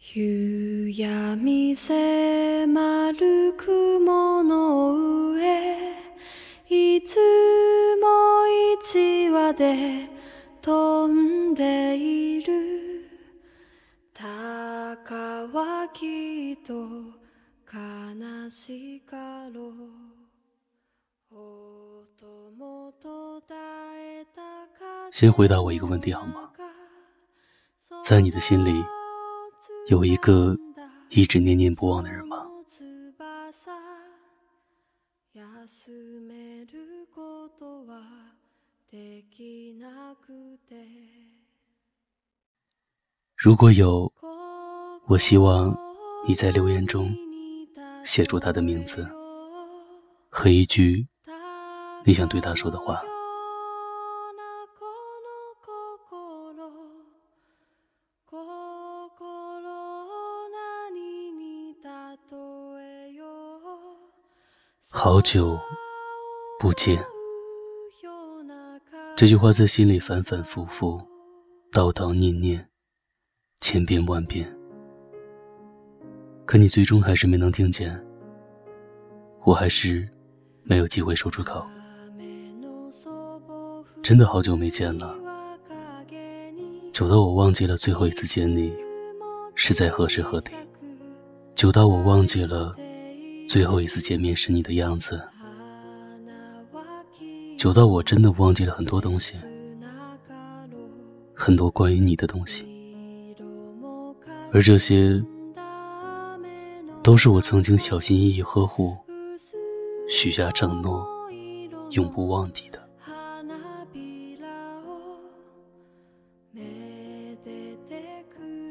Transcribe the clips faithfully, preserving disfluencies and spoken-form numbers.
夕闇迫る雲の上、いつも一羽で飛んでいる。鷹はきっと悲しかろう。音も途絶えた風。先回答我一个问题好吗？在你的心里有一个一直念念不忘的人吗？如果有，我希望你在留言中写出他的名字和一句你想对他说的话。好久不见，这句话在心里反反复复，叨叨念念，千遍万遍，可你最终还是没能听见，我还是没有机会说出口。真的好久没见了，久到我忘记了最后一次见你是在何时何地，久到我忘记了最后一次见面是你的样子，久到我真的忘记了很多东西，很多关于你的东西，而这些都是我曾经小心翼翼呵护，许下承诺，永不忘记的。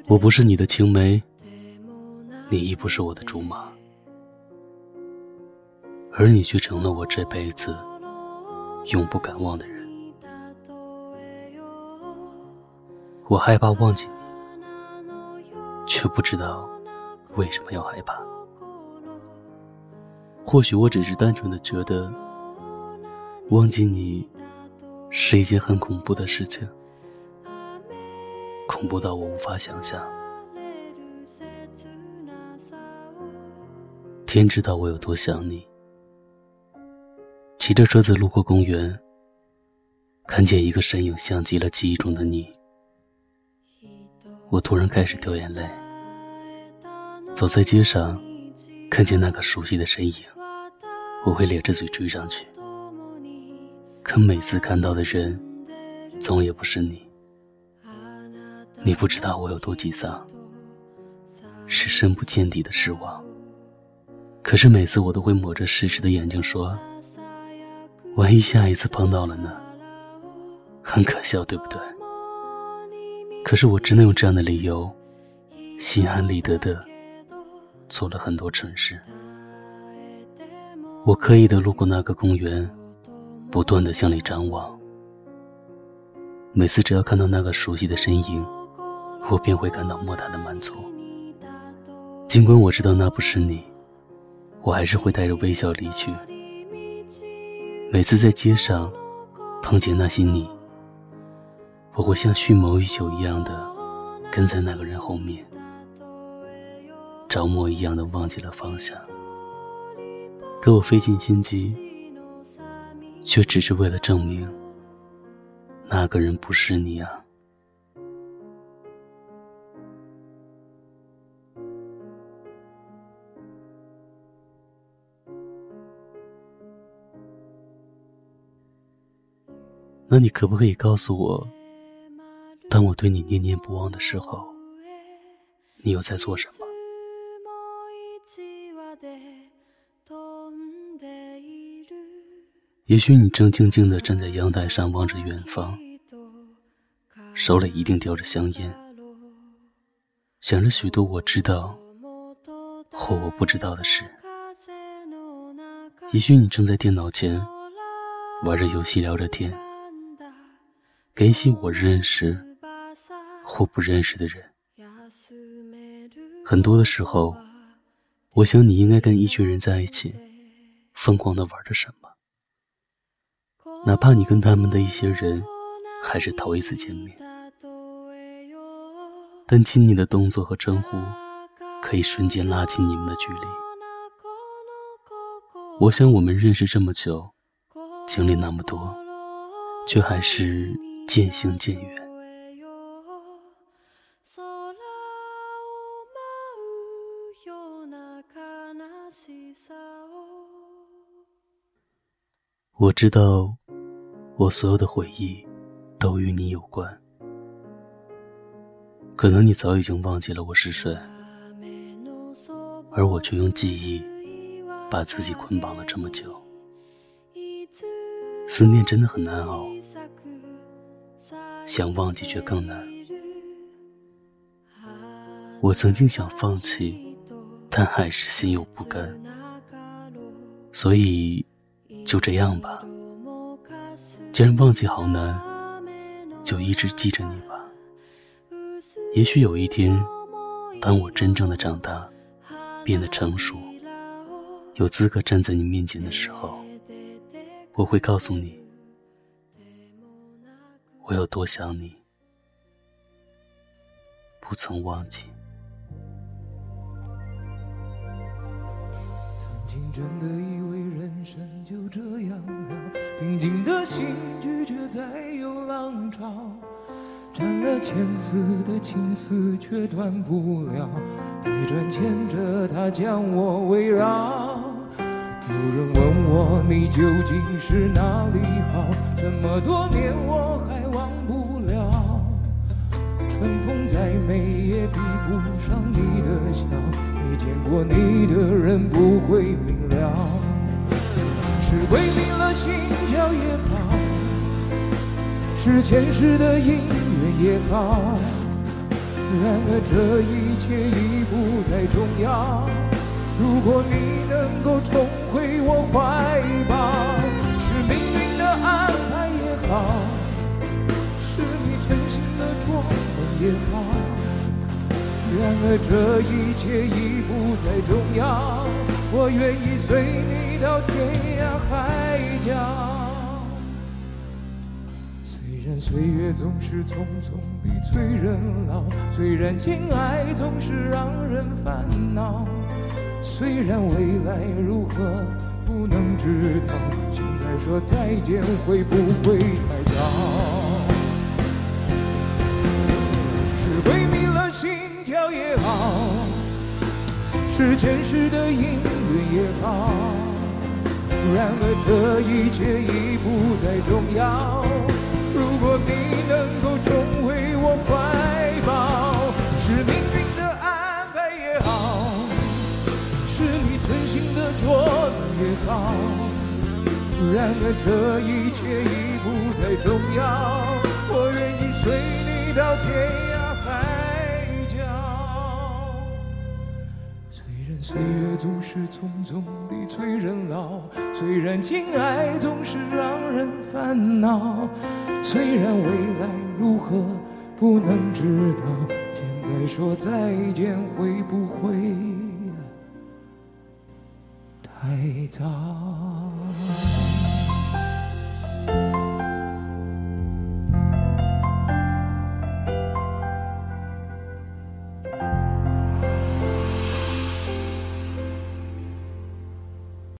我不是你的青梅，你亦不是我的竹马，而你却成了我这辈子永不敢忘的人。我害怕忘记你，却不知道为什么要害怕。或许我只是单纯的觉得，忘记你是一件很恐怖的事情，恐怖到我无法想象。天知道我有多想你。骑着车子路过公园，看见一个身影像极了记忆中的你，我突然开始掉眼泪。走在街上，看见那个熟悉的身影，我会咧着嘴追上去，可每次看到的人总也不是你。你不知道我有多沮丧，是深不见底的失望。可是每次我都会抹着湿湿的眼睛说，万一下一次碰到了呢？很可笑，对不对？可是我真的用这样的理由，心安理得地做了很多蠢事。我刻意地路过那个公园，不断地向里张望。每次只要看到那个熟悉的身影，我便会感到莫大的满足。尽管我知道那不是你，我还是会带着微笑离去。每次在街上碰见那些你，我会像蓄谋已久一样的跟在那个人后面，着魔一样的忘记了方向。可我费尽心机，却只是为了证明那个人不是你啊。那你可不可以告诉我，当我对你念念不忘的时候，你又在做什么？也许你正静静地站在阳台上望着远方，手里一定叼着香烟，想着许多我知道或我不知道的事。也许你正在电脑前玩着游戏聊着天，给一些我认识或不认识的人。很多的时候，我想你应该跟一群人在一起，疯狂地玩着什么，哪怕你跟他们的一些人还是头一次见面。但亲昵的动作和称呼可以瞬间拉近你们的距离。我想我们认识这么久，经历那么多，却还是渐行渐远。我知道我所有的回忆都与你有关，可能你早已经忘记了我是谁，而我却用记忆把自己捆绑了这么久。思念真的很难熬，想忘记却更难。我曾经想放弃，但还是心有不甘，所以就这样吧，既然忘记好难，就一直记着你吧。也许有一天，当我真正的长大，变得成熟，有资格站在你面前的时候，我会告诉你，我有多想你，不曾忘记。曾经真的以为人生就这样了，平静的心拒绝再有浪潮，斩了千次的情丝却断不了，百转牵着它将我围绕。有人问我你究竟是哪里好，这么多年我还忘不了，春风再美也比不上你的笑，没见过你的人不会明了，是鬼迷了心窍也好，是前世的姻缘也好，然而这一切已不再重要，如果你能够重回我怀抱，是命运的安排也好，是你存心的捉弄也好，然而这一切已不再重要，我愿意随你到天涯海角。岁月总是匆匆逼催人老，虽然情爱总是让人烦恼，虽然未来如何不能知道，现在说再见会不会太早，是鬼迷了心窍也好，是前世的姻缘也好，然而这一切已不再重要，如果你能够重回我怀抱，是命运的安排也好，是你存心的捉弄也好，然而这一切已不再重要，我愿意随你到天涯海角。虽然岁月总是匆匆地催人老，虽然情爱总是让人烦恼，虽然未来如何不能知道，现在说再见会不会太早。